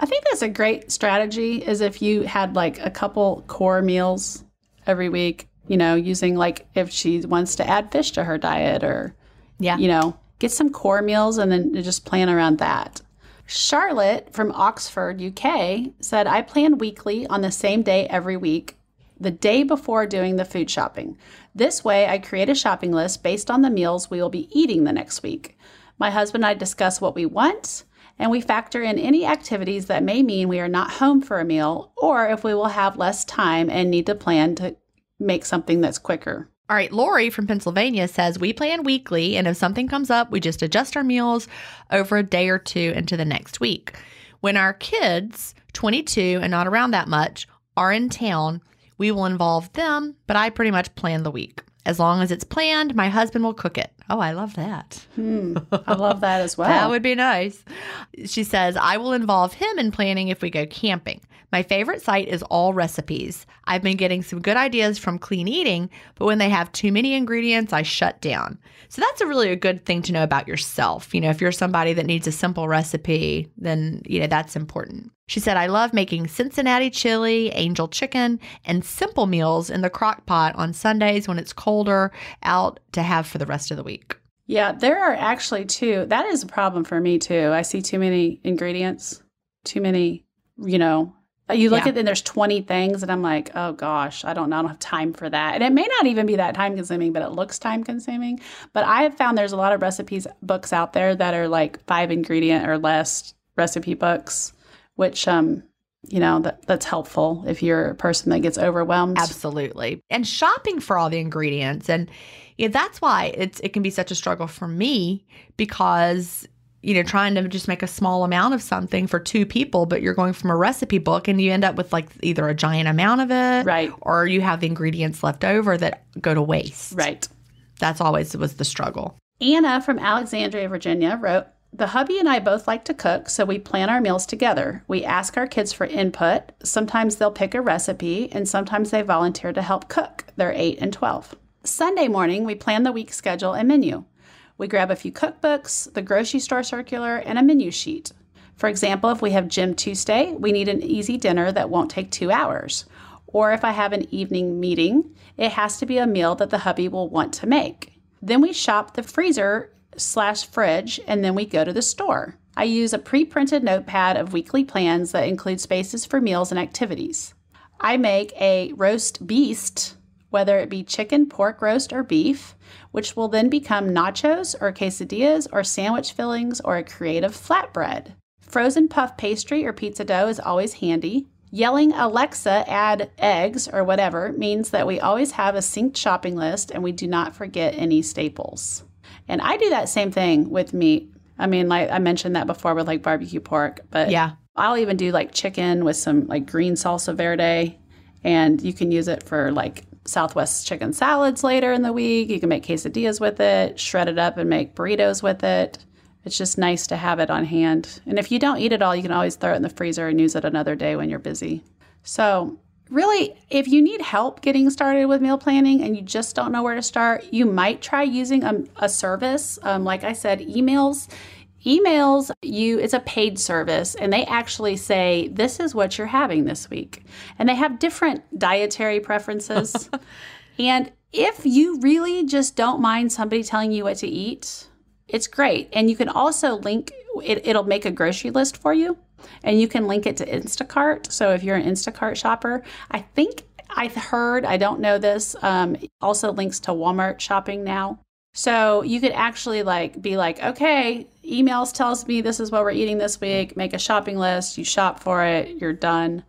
I think that's a great strategy, is if you had like a couple core meals every week, you know, using like if she wants to add fish to her diet or, yeah, you know, get some core meals and then just plan around that. Charlotte from Oxford, U K said, I plan weekly on the same day every week, the day before doing the food shopping. This way, I create a shopping list based on the meals we will be eating the next week. My husband and I discuss what we want, and we factor in any activities that may mean we are not home for a meal, or if we will have less time and need to plan to make something that's quicker. All right, Lori from Pennsylvania says, we plan weekly, and if something comes up, we just adjust our meals over a day or two into the next week. When our kids, twenty-two and not around that much, are in town, we will involve them, but I pretty much plan the week. As long as it's planned, my husband will cook it. Oh, I love that. Hmm, I love that as well. That would be nice. She says, I will involve him in planning if we go camping. My favorite site is All Recipes. I've been getting some good ideas from Clean Eating, but when they have too many ingredients, I shut down. So that's a really a good thing to know about yourself. You know, if you're somebody that needs a simple recipe, then, you know, that's important. She said, I love making Cincinnati chili, angel chicken, and simple meals in the crock pot on Sundays when it's colder out to have for the rest of the week. Yeah, there are actually two. That is a problem for me too. I see too many ingredients, too many, you know, You look yeah. at it and there's twenty things and I'm like, oh gosh, I don't know. I don't have time for that. And it may not even be that time consuming, but it looks time consuming. But I have found there's a lot of recipes books out there that are like five ingredient or less recipe books, which, um, you know, that that's helpful if you're a person that gets overwhelmed. Absolutely. And shopping for all the ingredients. And yeah, that's why it's it can be such a struggle for me, because you know, trying to just make a small amount of something for two people, but you're going from a recipe book and you end up with like either a giant amount of it, right, or you have the ingredients left over that go to waste. Right. That's always was the struggle. Anna from Alexandria, Virginia wrote, the hubby and I both like to cook, so we plan our meals together. We ask our kids for input. Sometimes they'll pick a recipe and sometimes they volunteer to help cook. They're eight and twelve. Sunday morning, we plan the week schedule and menu. We grab a few cookbooks, the grocery store circular, and a menu sheet. For example, if we have Gym Tuesday, we need an easy dinner that won't take two hours. Or if I have an evening meeting, it has to be a meal that the hubby will want to make. Then we shop the freezer slash fridge, and then we go to the store. I use a pre-printed notepad of weekly plans that include spaces for meals and activities. I make a roast beast, whether it be chicken, pork roast, or beef, which will then become nachos or quesadillas or sandwich fillings or a creative flatbread. Frozen puff pastry or pizza dough is always handy. Yelling Alexa, add eggs or whatever, means that we always have a synced shopping list and we do not forget any staples. And I do that same thing with meat. I mean, like I mentioned that before with like barbecue pork, but yeah, I'll even do like chicken with some like green salsa verde, and you can use it for like Southwest chicken salads later in the week. You can make quesadillas with it, shred it up and make burritos with it. It's just nice to have it on hand. And if you don't eat it all, you can always throw it in the freezer and use it another day when you're busy. So really, if you need help getting started with meal planning and you just don't know where to start, you might try using a, a service. Um, like I said, eMeals. eMeals, you it's a paid service, and they actually say, this is what you're having this week. And they have different dietary preferences. And if you really just don't mind somebody telling you what to eat, it's great. And you can also link, it, it'll make a grocery list for you, and you can link it to Instacart. So if you're an Instacart shopper, I think I've heard, I don't know this, um, also links to Walmart shopping now. So you could actually like be like, okay, eMeals tells me this is what we're eating this week. Make a shopping list. You shop for it. You're done.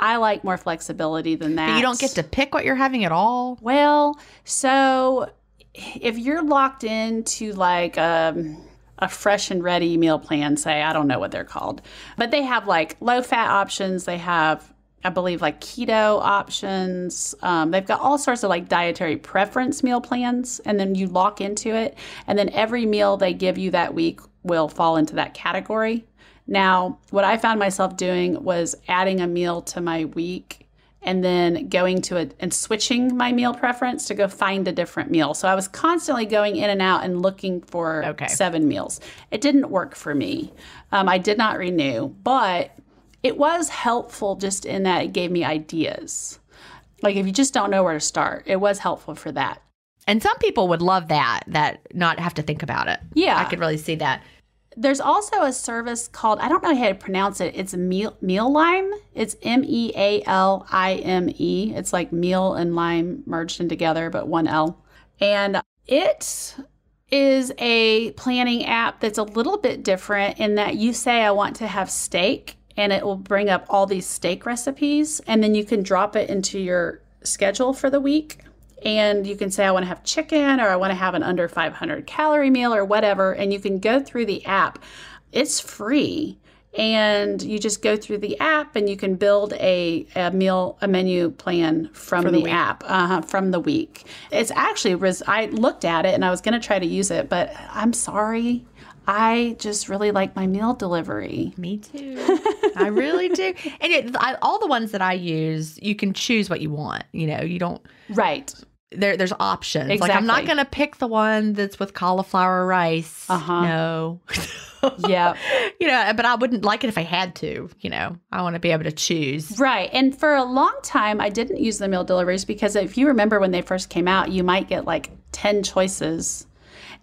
I like more flexibility than that. But you don't get to pick what you're having at all. Well, so if you're locked into like um, a fresh and ready meal plan, say, I don't know what they're called, but they have like low fat options. They have, I believe, like keto options. Um, they've got all sorts of like dietary preference meal plans, and then you lock into it. And then every meal they give you that week will fall into that category. Now, what I found myself doing was adding a meal to my week and then going to it and switching my meal preference to go find a different meal. So I was constantly going in and out and looking for okay. seven meals. It didn't work for me. Um, I did not renew, but it was helpful just in that it gave me ideas. Like if you just don't know where to start, it was helpful for that. And some people would love that, that not have to think about it. Yeah. I could really see that. There's also a service called, I don't know how to pronounce it. It's meal, meal lime. It's M E A L I M E. It's like meal and lime merged in together, but one L. And it is a planning app that's a little bit different in that you say, I want to have steak, and it will bring up all these steak recipes, and then you can drop it into your schedule for the week. And you can say, I want to have chicken, or I want to have an under five hundred calorie meal, or whatever. And you can go through the app. It's free. And you just go through the app and you can build a, a meal, a menu plan from the, the app, uh, from the week. It's actually, res- I looked at it and I was going to try to use it, but I'm sorry. I just really like my meal delivery. Me too. I really do. And it, I, all the ones that I use, you can choose what you want. You know, you don't. Right. There, there's options. Exactly. Like, I'm not going to pick the one that's with cauliflower rice. Uh-huh. No. Yeah. You know, but I wouldn't like it if I had to, you know, I want to be able to choose. Right. And for a long time, I didn't use the meal deliveries because if you remember when they first came out, you might get like ten choices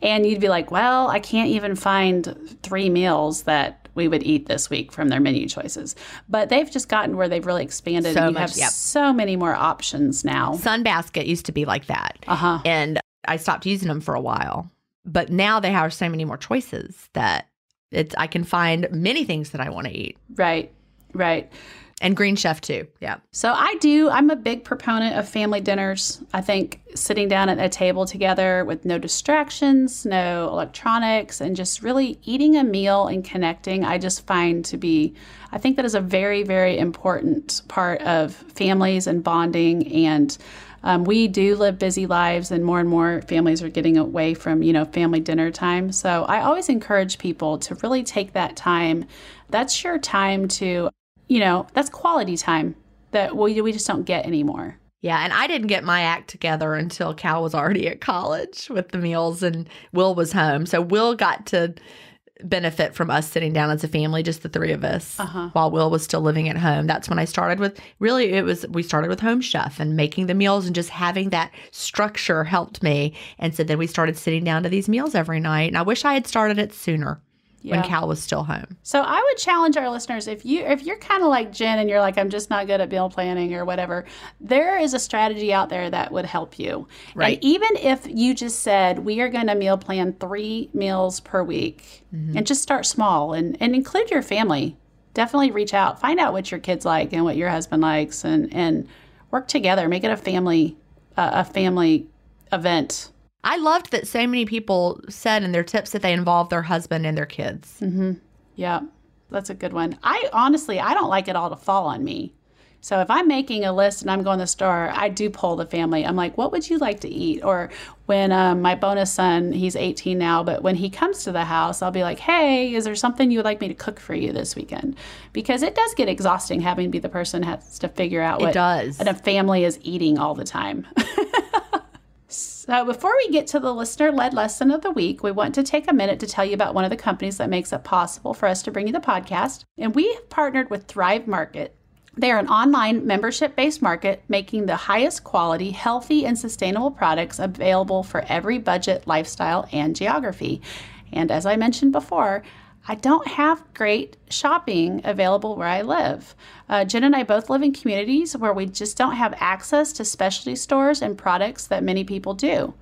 and you'd be like, well, I can't even find three meals that we would eat this week from their menu choices. But they've just gotten where they've really expanded. So and you much, have yep. so many more options now. Sunbasket used to be like that. Uh-huh. And I stopped using them for a while. But now they have so many more choices that it's, I can find many things that I want to eat. Right, right. And Green Chef too, yeah. So I do, I'm a big proponent of family dinners. I think sitting down at a table together with no distractions, no electronics, and just really eating a meal and connecting, I just find to be, I think that is a very, very important part of families and bonding. And um, we do live busy lives, and more and more families are getting away from, you know, family dinner time. So I always encourage people to really take that time. That's your time to, you know, that's quality time that we, we just don't get anymore. Yeah, and I didn't get my act together until Cal was already at college with the meals and Will was home. So Will got to benefit from us sitting down as a family, just the three of us, uh-huh. while Will was still living at home. That's when I started with, really, it was, we started with Home Chef and making the meals, and just having that structure helped me. And so then we started sitting down to these meals every night. And I wish I had started it sooner. Yeah. When Cal was still home. So I would challenge our listeners, if, you, if you're kind of like Jen and you're like, I'm just not good at meal planning or whatever, there is a strategy out there that would help you. Right. And even if you just said, we are going to meal plan three meals per week, mm-hmm. and just start small and, and include your family. Definitely reach out. Find out what your kids like and what your husband likes, and, and work together. Make it a family, uh, a family event. I loved that so many people said in their tips that they involved their husband and their kids. Mm-hmm. Yeah, that's a good one. I honestly, I don't like it all to fall on me. So if I'm making a list and I'm going to the store, I do pull the family. I'm like, what would you like to eat? Or when um, my bonus son, he's eighteen now, but when he comes to the house, I'll be like, hey, is there something you would like me to cook for you this weekend? Because it does get exhausting having to be the person who has to figure out what it does. And a family is eating all the time. So before we get to the listener-led lesson of the week, we want to take a minute to tell you about one of the companies that makes it possible for us to bring you the podcast. And we have partnered with Thrive Market. They are an online membership-based market making the highest quality, healthy, and sustainable products available for every budget, lifestyle, and geography. And as I mentioned before, I don't have great shopping available where I live. Uh, Jen and I both live in communities where we just don't have access to specialty stores and products that many people do.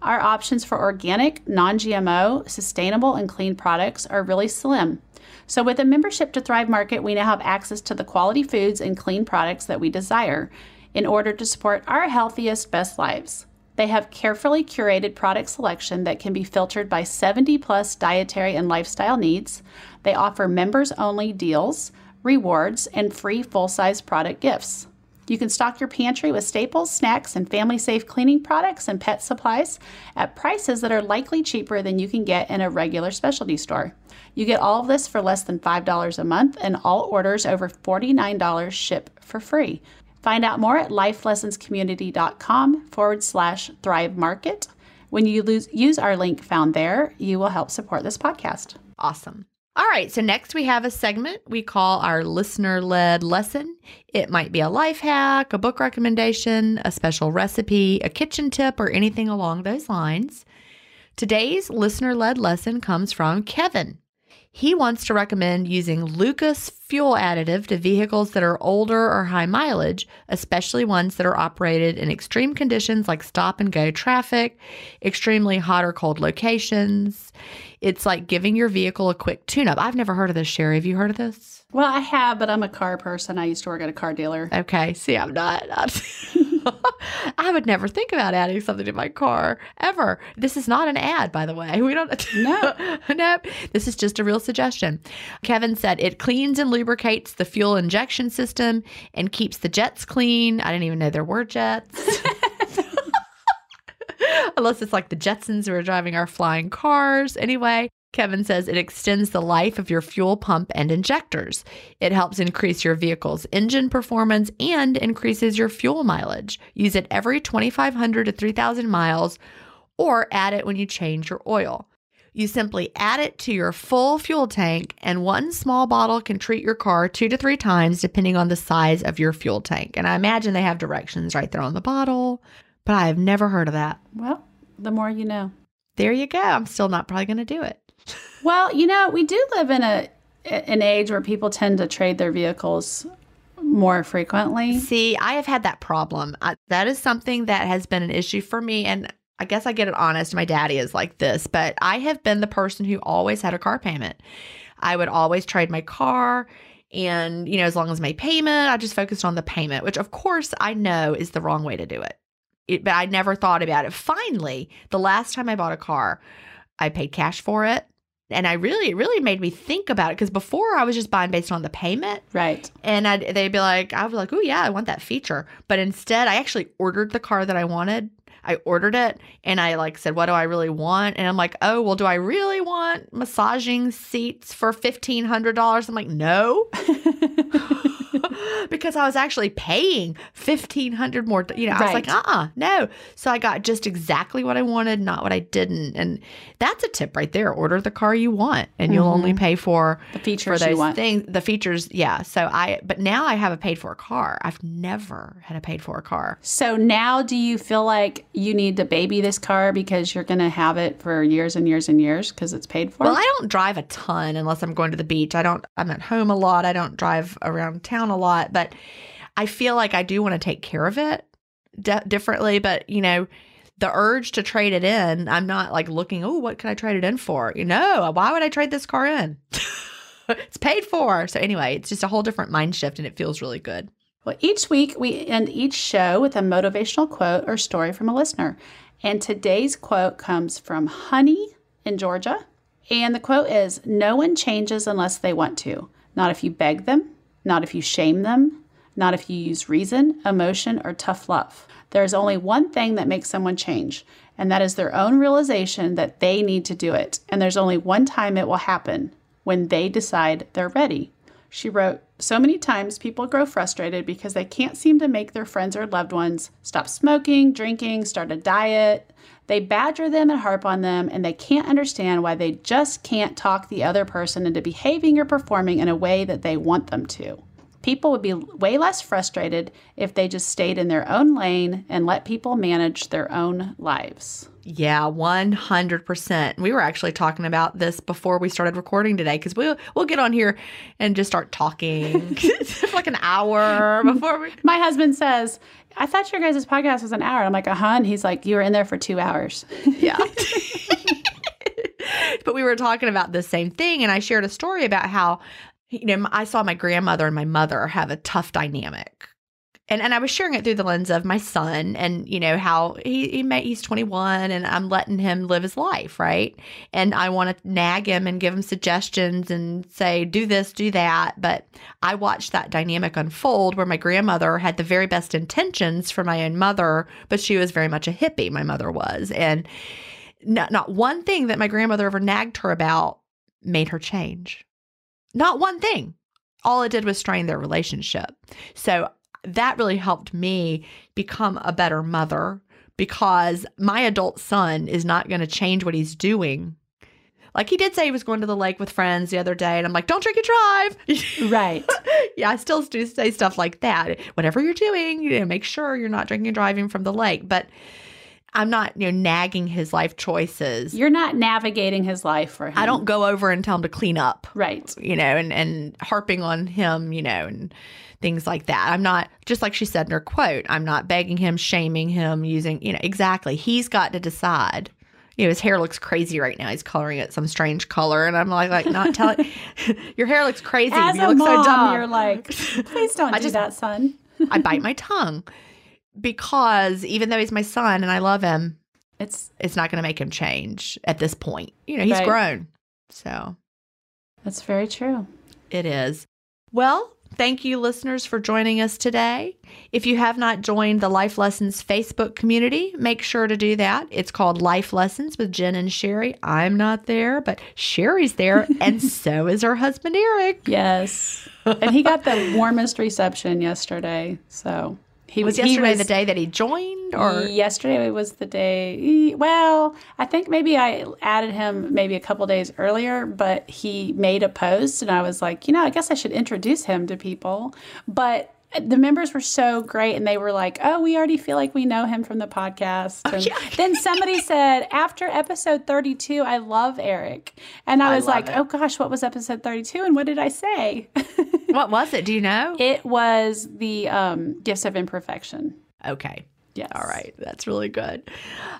Our options for organic, non-G M O, sustainable, and clean products are really slim. So with a membership to Thrive Market, we now have access to the quality foods and clean products that we desire in order to support our healthiest, best lives. They have carefully curated product selection that can be filtered by seventy plus dietary and lifestyle needs. They offer members-only deals, rewards, and free full-size product gifts. You can stock your pantry with staples, snacks, and family-safe cleaning products and pet supplies at prices that are likely cheaper than you can get in a regular specialty store. You get all of this for less than five dollars a month, and all orders over forty-nine dollars ship for free. Find out more at lifelessonscommunity.com forward slash Thrive Market. When you lose, use our link found there, you will help support this podcast. Awesome. All right. So next we have a segment we call our listener-led lesson. It might be a life hack, a book recommendation, a special recipe, a kitchen tip, or anything along those lines. Today's listener-led lesson comes from Kevin. He wants to recommend using Lucas fuel additive to vehicles that are older or high mileage, especially ones that are operated in extreme conditions like stop-and-go traffic, extremely hot or cold locations. It's like giving your vehicle a quick tune-up. I've never heard of this, Sherry. Have you heard of this? Well, I have, but I'm a car person. I used to work at a car dealer. Okay. See, I'm not. I'm I would never think about adding something to my car ever. This is not an ad, by the way. We don't. No. Nope. This is just a real suggestion. Kevin said it cleans and lubricates the fuel injection system and keeps the jets clean. I didn't even know there were jets. Unless it's like the Jetsons who are driving our flying cars. Anyway, Kevin says it extends the life of your fuel pump and injectors. It helps increase your vehicle's engine performance and increases your fuel mileage. Use it every twenty-five hundred to three thousand miles or add it when you change your oil. You simply add it to your full fuel tank, and one small bottle can treat your car two to three times depending on the size of your fuel tank. And I imagine they have directions right there on the bottle, but I have never heard of that. Well, the more you know. There you go. I'm still not probably going to do it. Well, you know, we do live in a an age where people tend to trade their vehicles more frequently. See, I have had that problem. I, that is something that has been an issue for me. And I guess I get it honest. My daddy is like this, but I have been the person who always had a car payment. I would always trade my car. And, you know, as long as my payment, I just focused on the payment, which of course I know is the wrong way to do it. it but I never thought about it. Finally, the last time I bought a car, I paid cash for it. And I really, it really made me think about it, because before I was just buying based on the payment. Right. And I'd, they'd be like, I was like, oh, yeah, I want that feature. But instead, I actually ordered the car that I wanted. I ordered it and I like said, what do I really want? And I'm like, oh, well, do I really want massaging seats for fifteen hundred dollars? I'm like, no, because I was actually paying fifteen hundred dollars more. You know, right. I was like, uh-uh, no. So I got just exactly what I wanted, not what I didn't. And that's a tip right there. Order the car you want and mm-hmm. you'll only pay for the features for those you want. Things, the features. Yeah. So I, but now I have a paid for a car. I've never had a paid for a car. So now do you feel like you need to baby this car because you're going to have it for years and years and years because it's paid for? Well, I don't drive a ton unless I'm going to the beach. I don't, I'm at home a lot. I don't drive around town a lot, but I feel like I do want to take care of it de- differently. But, you know, the urge to trade it in, I'm not like looking, oh, what can I trade it in for? You know, why would I trade this car in? It's paid for. So anyway, it's just a whole different mind shift and it feels really good. Well, each week we end each show with a motivational quote or story from a listener. And today's quote comes from Honey in Georgia. And the quote is, "No one changes unless they want to. Not if you beg them, not if you shame them, not if you use reason, emotion, or tough love. There is only one thing that makes someone change, and that is their own realization that they need to do it. And there's only one time it will happen, when they decide they're ready." She wrote, "So many times people grow frustrated because they can't seem to make their friends or loved ones stop smoking, drinking, start a diet. They badger them and harp on them, and they can't understand why they just can't talk the other person into behaving or performing in a way that they want them to. People would be way less frustrated if they just stayed in their own lane and let people manage their own lives." Yeah, one hundred percent. We were actually talking about this before we started recording today, because we'll, we'll get on here and just start talking for like an hour before we... My husband says, I thought your guys' podcast was an hour. I'm like, uh-huh. And he's like, you were in there for two hours. Yeah. But we were talking about the same thing, and I shared a story about how, you know, I saw my grandmother and my mother have a tough dynamic. And and I was sharing it through the lens of my son and, you know, how he, he may, he's twenty-one and I'm letting him live his life, right? And I want to nag him and give him suggestions and say, do this, do that. But I watched that dynamic unfold where my grandmother had the very best intentions for my own mother, but she was very much a hippie, my mother was. And not, not one thing that my grandmother ever nagged her about made her change. Not one thing. All it did was strain their relationship. So that really helped me become a better mother, because my adult son is not going to change what he's doing. Like, he did say he was going to the lake with friends the other day, and I'm like, don't drink and drive. Right. Yeah, I still do say stuff like that. Whatever you're doing, you know, make sure you're not drinking and driving from the lake. But I'm not, you know, nagging his life choices. You're not navigating his life for him. I don't go over and tell him to clean up. Right. You know, and, and harping on him, you know, and things like that. I'm not, just like she said in her quote, I'm not begging him, shaming him, using, you know, exactly. He's got to decide. You know, his hair looks crazy right now. He's coloring it some strange color. And I'm like, like not telling, your hair looks crazy. As you a look mom, so dumb. You're like, please don't I do just, that, son. I bite my tongue. Because even though he's my son and I love him, it's it's not going to make him change at this point. You know, he's right. grown. So. That's very true. It is. Well, thank you, listeners, for joining us today. If you have not joined the Life Lessons Facebook community, make sure to do that. It's called Life Lessons with Jen and Sherry. I'm not there, but Sherry's there, and so is her husband, Eric. Yes. And he got the warmest reception yesterday, so... He was, was yesterday he was, the day that he joined, or yesterday was the day. He, well, I think maybe I added him maybe a couple days earlier, but he made a post, and I was like, you know, I guess I should introduce him to people. But the members were so great, and they were like, "Oh, we already feel like we know him from the podcast." And oh, yeah. Then somebody said, "After episode thirty-two, I love Eric," and I was I like, it. "Oh gosh, what was episode thirty-two, and what did I say?" What was it? Do you know? It was the um, Gifts of Imperfection. Okay. Yes. All right. That's really good.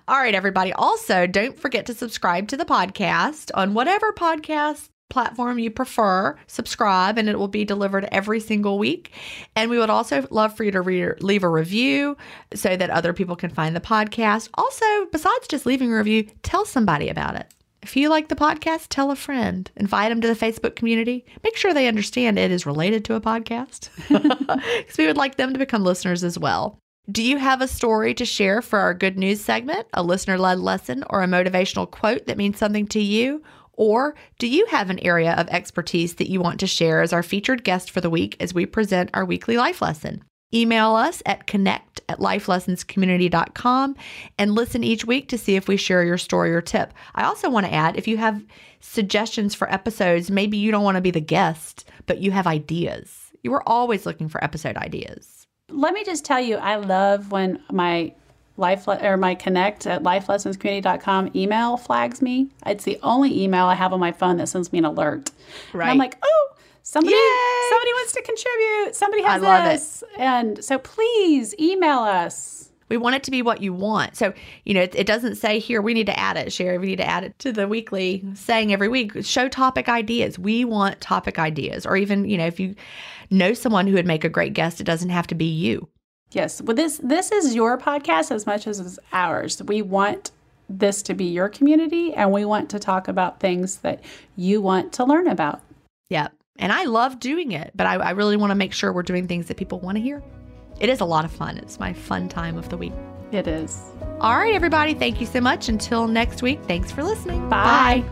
All right, everybody. Also, don't forget to subscribe to the podcast on whatever podcast platform you prefer. Subscribe, and it will be delivered every single week. And we would also love for you to re- leave a review so that other people can find the podcast. Also, besides just leaving a review, tell somebody about it. If you like the podcast, tell a friend. Invite them to the Facebook community. Make sure they understand it is related to a podcast, because we would like them to become listeners as well. Do you have a story to share for our good news segment, a listener-led lesson, or a motivational quote that means something to you? Or do you have an area of expertise that you want to share as our featured guest for the week as we present our weekly life lesson? Email us at connect at lifelessonscommunity.com and listen each week to see if we share your story or tip. I also want to add, if you have suggestions for episodes, maybe you don't want to be the guest, but you have ideas. You were always looking for episode ideas. Let me just tell you, I love when my life le- or my connect at lifelessonscommunity dot com email flags me. It's the only email I have on my phone that sends me an alert. Right. And I'm like, oh, Somebody Yay! somebody wants to contribute. Somebody has I love this. It. And so please email us. We want it to be what you want. So, you know, it, it doesn't say here, we need to add it, Sherry. We need to add it to the weekly saying every week. Show topic ideas. We want topic ideas. Or even, you know, if you know someone who would make a great guest, it doesn't have to be you. Yes. Well, this this is your podcast as much as it's ours. We want this to be your community, and we want to talk about things that you want to learn about. Yep. And I love doing it, but I, I really want to make sure we're doing things that people want to hear. It is a lot of fun. It's my fun time of the week. It is. All right, everybody. Thank you so much. Until next week, thanks for listening. Bye. Bye.